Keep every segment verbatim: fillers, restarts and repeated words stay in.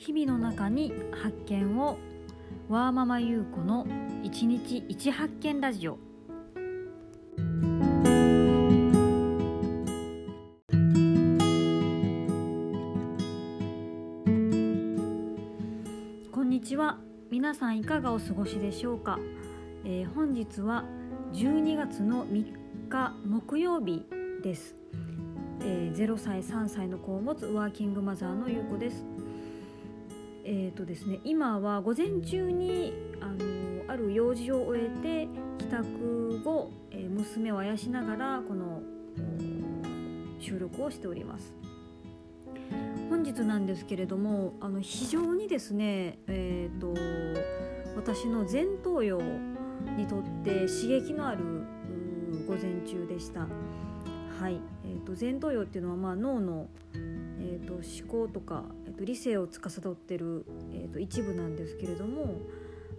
日々の中に発見を、ワーママゆうこのいちにちいち発見ラジオ。こんにちは、皆さんいかがお過ごしでしょうか。えー、本日はじゅうにがつのみっか木曜日です。えー、ゼロさいさんさいの子を持つワーキングマザーのゆうこです。えーとですね、今は午前中にあのある用事を終えて帰宅後、えー、娘をあやしながらこの収録をしております。本日なんですけれども、あの非常にですね、えーと私の前頭葉にとって刺激のある午前中でした。はい、えーと前頭葉っていうのは、まあ、脳の、えーと思考とか、えーと理性を司っている、えーと一部なんですけれども、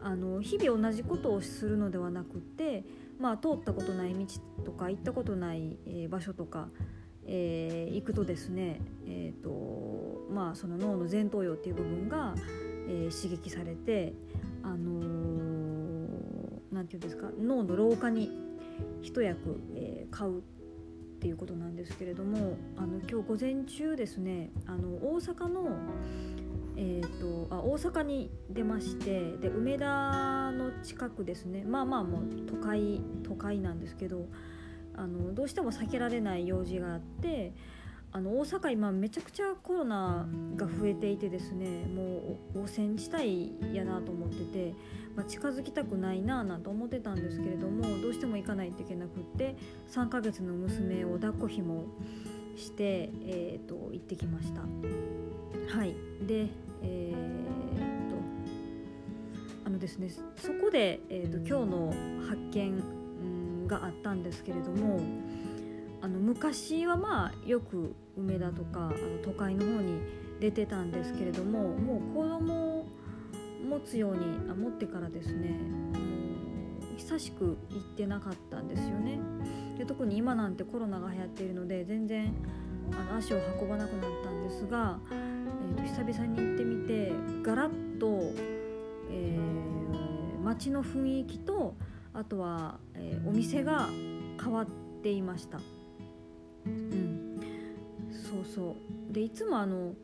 あの日々同じことをするのではなくて、まあ、通ったことない道とか行ったことない、えー、場所とか、えー、行くとですね、えーとまあ、その脳の前頭葉っていう部分が、えー、刺激されて、あのー、なんていうんですか、脳の老化に一役、えー、買うっていうことなんですけれども、あの今日午前中ですね、あの大阪の、えー、とあ大阪に出まして、で梅田の近くですね、まあまあもう都会都会なんですけど、あのどうしても避けられない用事があって、あの大阪今めちゃくちゃコロナが増えていてですね、もう汚染地帯やなと思ってて、まあ、近づきたくないなぁなんて思ってたんですけれども、どうしても行かないといけなくって、さんかげつの娘を抱っこひもして、えー、と行ってきました。はい、で、えー、とあのですね、そこで、えー、と今日の発見があったんですけれども、あの昔はまあよく梅田とかあの都会の方に出てたんですけれども、もう子供を持つようにあ持ってからですね、あの久しく行ってなかったんですよね。で特に今なんてコロナが流行っているので、全然あの足を運ばなくなったんですが、えー、と久々に行ってみて、ガラッと、えー、街の雰囲気と、あとは、えー、お店が変わっていました。うん、そうそうでいつもあの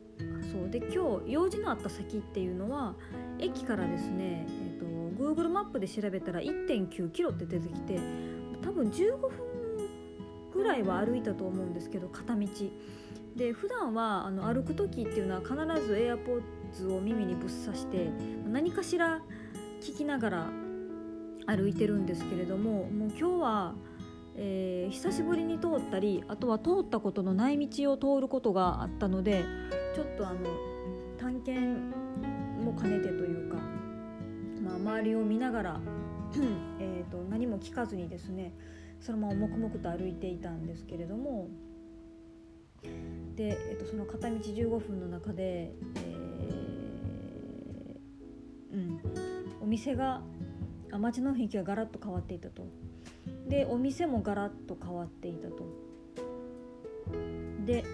そうで今日用事のあった先っていうのは、駅からですね、えー、と Google マップで調べたら いってんきゅうキロって出てきて、多分じゅうごふんぐらいは歩いたと思うんですけど、片道で普段はあの歩く時っていうのは必ず AirPods を耳にぶっ刺して何かしら聞きながら歩いてるんですけれども、もう今日はえー、久しぶりに通ったり、あとは通ったことのない道を通ることがあったので、ちょっとあの探検も兼ねてというか、まあ、周りを見ながらえと何も聞かずにですね、そのまま黙々と歩いていたんですけれども、で、えー、とその片道じゅうごふんの中で、えーうん、お店が街の雰囲気がガラッと変わっていたと。でお店もガラッと変わっていたと。で、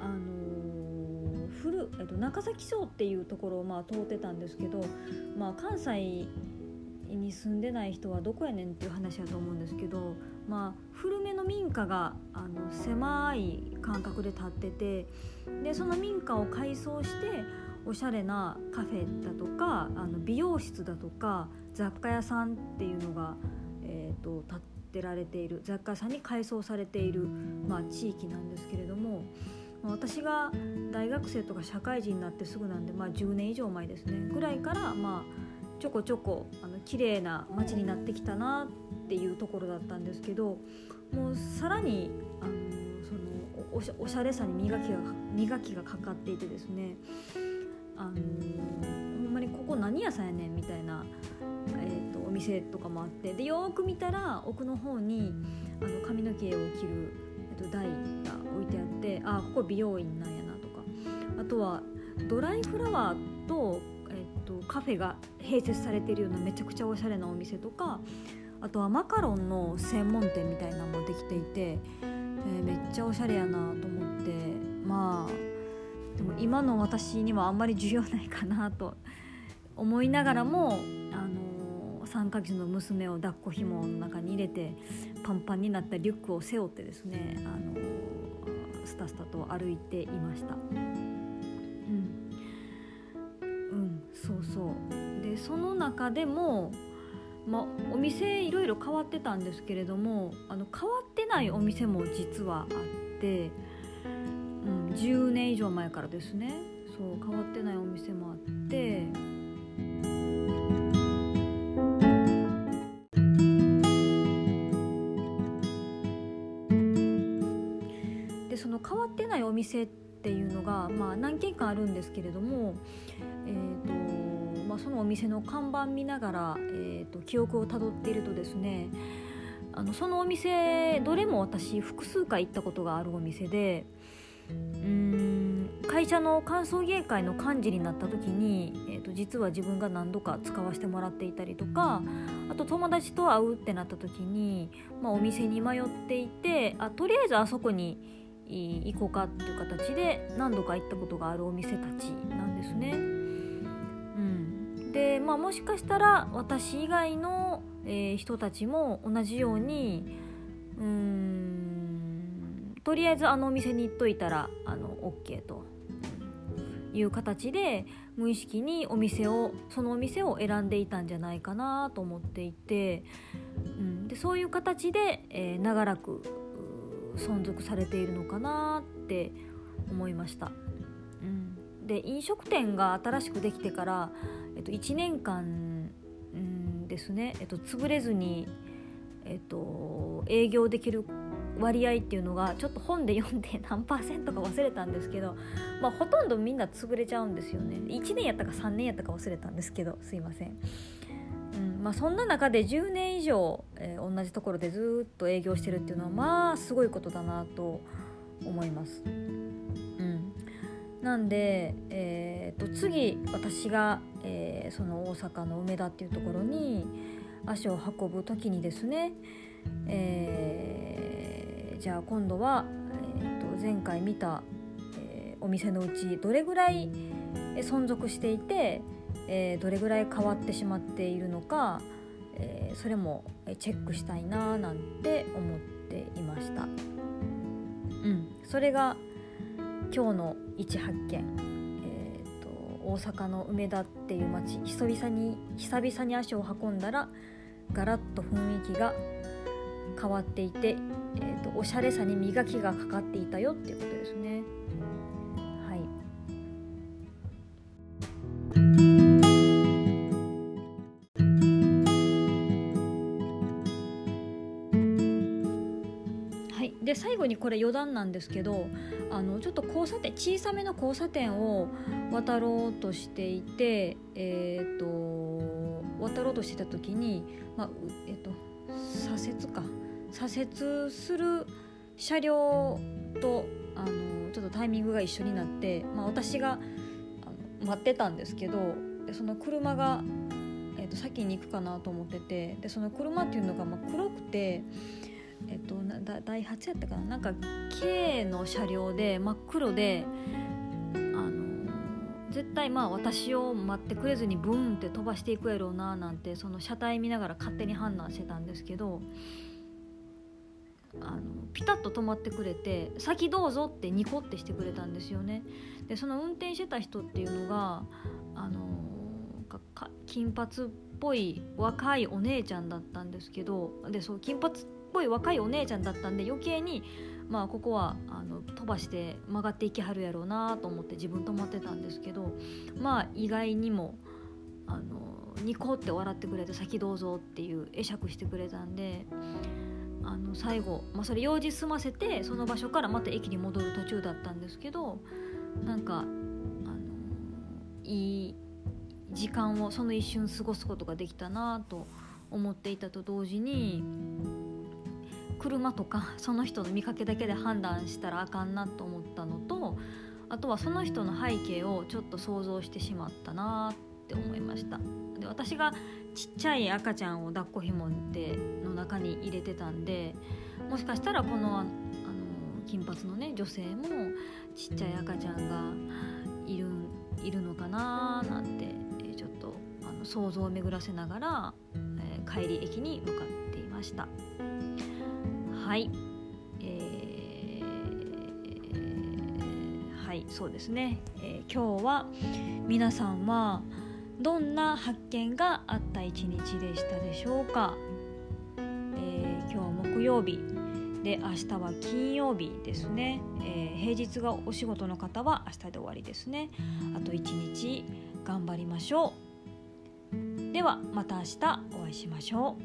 あのー、古えっと中崎町っていうところをまあ通ってたんですけど、まあ、関西に住んでない人はどこやねんっていう話だと思うんですけど、まあ、古めの民家があの狭い間隔で建ってて、でその民家を改装しておしゃれなカフェだとか、あの美容室だとか雑貨屋さんっていうのが、えー、と建って出られている、雑貨屋さんに改装されている、まあ、地域なんですけれども、まあ、私が大学生とか社会人になってすぐなんで、まあ、じゅうねん以上前ですねぐらいから、まあ、ちょこちょこあの綺麗な街になってきたなっていうところだったんですけど、もうさらにあのその お, お, しおしゃれさに磨きが磨きがかかっていてですね、あのほんまにここ何屋さんやねんみたいな、えー、とお店とかもあって、でよく見たら奥の方にあの髪の毛を切る、えー、と台が置いてあって、あここ美容院なんやなとか、あとはドライフラワー と,、えー、とカフェが併設されているようなめちゃくちゃおしゃれなお店とか、あとはマカロンの専門店みたいなのもできていて、えー、めっちゃおしゃれやなと思って、まあでも今の私にはあんまり需要ないかなと思いながらも、あのさんかげつの娘を抱っこ紐の中に入れてパンパンになったリュックを背負ってですね、あのスタスタと歩いていました。うん、うん、そうそう。でその中でも、まあ、お店いろいろ変わってたんですけれども、あの変わってないお店も実はあって、うん、じゅうねん以上前からですね、そう変わってないお店もあって。その変わってないお店っていうのが、まあ、何軒かあるんですけれども、えーとまあ、そのお店の看板見ながら、えーと記憶をたどっているとですね、あのそのお店どれも私複数回行ったことがあるお店で、うーん会社の歓送迎会の幹事になった時に、えーと実は自分が何度か使わせてもらっていたりとか、あと友達と会うってなった時に、まあ、お店に迷っていて、あとりあえずあそこに行こうかっていう形で何度か行ったことがあるお店たちなんですね。うん、で、まあ、もしかしたら私以外の、えー、人たちも同じように、うーんとりあえずあのお店に行っといたらあの OK という形で無意識にお店をそのお店を選んでいたんじゃないかなと思っていて、うん、でそういう形で、えー、長らく存続されているのかなって思いました。うん、で飲食店が新しくできてから、えっと、いちねんかん、うん、ですね、えっと、潰れずに、えっと、営業できる割合っていうのがちょっと本で読んで何パーセントか忘れたんですけど、まあ、ほとんどみんな潰れちゃうんですよね。いちねんやったかさんねんやったか忘れたんですけど、すいません。まあ、そんな中でじゅうねん以上、えー、同じところでずっと営業してるっていうのはまあすごいことだなと思います。うん、なんで、えー、と次私が、えー、その大阪の梅田っていうところに足を運ぶ時にですね、えー、じゃあ今度は、えー、と前回見た、えー、お店のうちどれぐらい存続していて、えー、どれぐらい変わってしまっているのか、えー、それもチェックしたいななんて思っていました。うん、それが今日の一発見、えーと、大阪の梅田っていう町、久々に久々に足を運んだらガラッと雰囲気が変わっていて、えーと、おしゃれさに磨きがかかっていたよっていうことですね。で最後にこれ余談なんですけど、あのちょっと交差点、小さめの交差点を渡ろうとしていて、えー、と渡ろうとしてた時に、まあえー、と左折か左折する車両とあのちょっとタイミングが一緒になって、まあ、私が待ってたんですけど、でその車が、えー、と先に行くかなと思ってて、でその車っていうのがまあ黒くて、えっと、だいはちやったかな、なんか K の車両で真っ黒で、あの絶対まあ私を待ってくれずにブーンって飛ばしていくやろうななんて、その車体見ながら勝手に判断してたんですけど、あのピタッと止まってくれて、先どうぞってニコってしてくれたんですよね。でその運転してた人っていうのが、あのかか金髪っぽい若いお姉ちゃんだったんですけど、でそう金髪すごい若いお姉ちゃんだったんで、余計にまあここはあの飛ばして曲がっていきはるやろうなと思って自分止まってたんですけど、まあ意外にもあのニコって笑ってくれて、先どうぞっていう会釈してくれたんで、あの最後、まあ、それ用事済ませてその場所からまた駅に戻る途中だったんですけど、なんかあのいい時間をその一瞬過ごすことができたなと思っていたと同時に、車とかその人の見かけだけで判断したらあかんなと思ったのと、あとはその人の背景をちょっと想像してしまったなって思いました。で私がちっちゃい赤ちゃんを抱っこ紐の中に入れてたんで、もしかしたらこのあの金髪のね女性もちっちゃい赤ちゃんがいる、いるのかななんて、ちょっとあの想像を巡らせながら、えー、帰り駅に向かっていました。はい、えー、はい、そうですね、えー、今日は皆さんはどんな発見があった一日でしたでしょうか。えー、今日は木曜日で、明日は金曜日ですね。えー、平日がお仕事の方は明日で終わりですね。あと一日頑張りましょう。ではまた明日お会いしましょ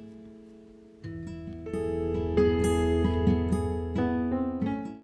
う。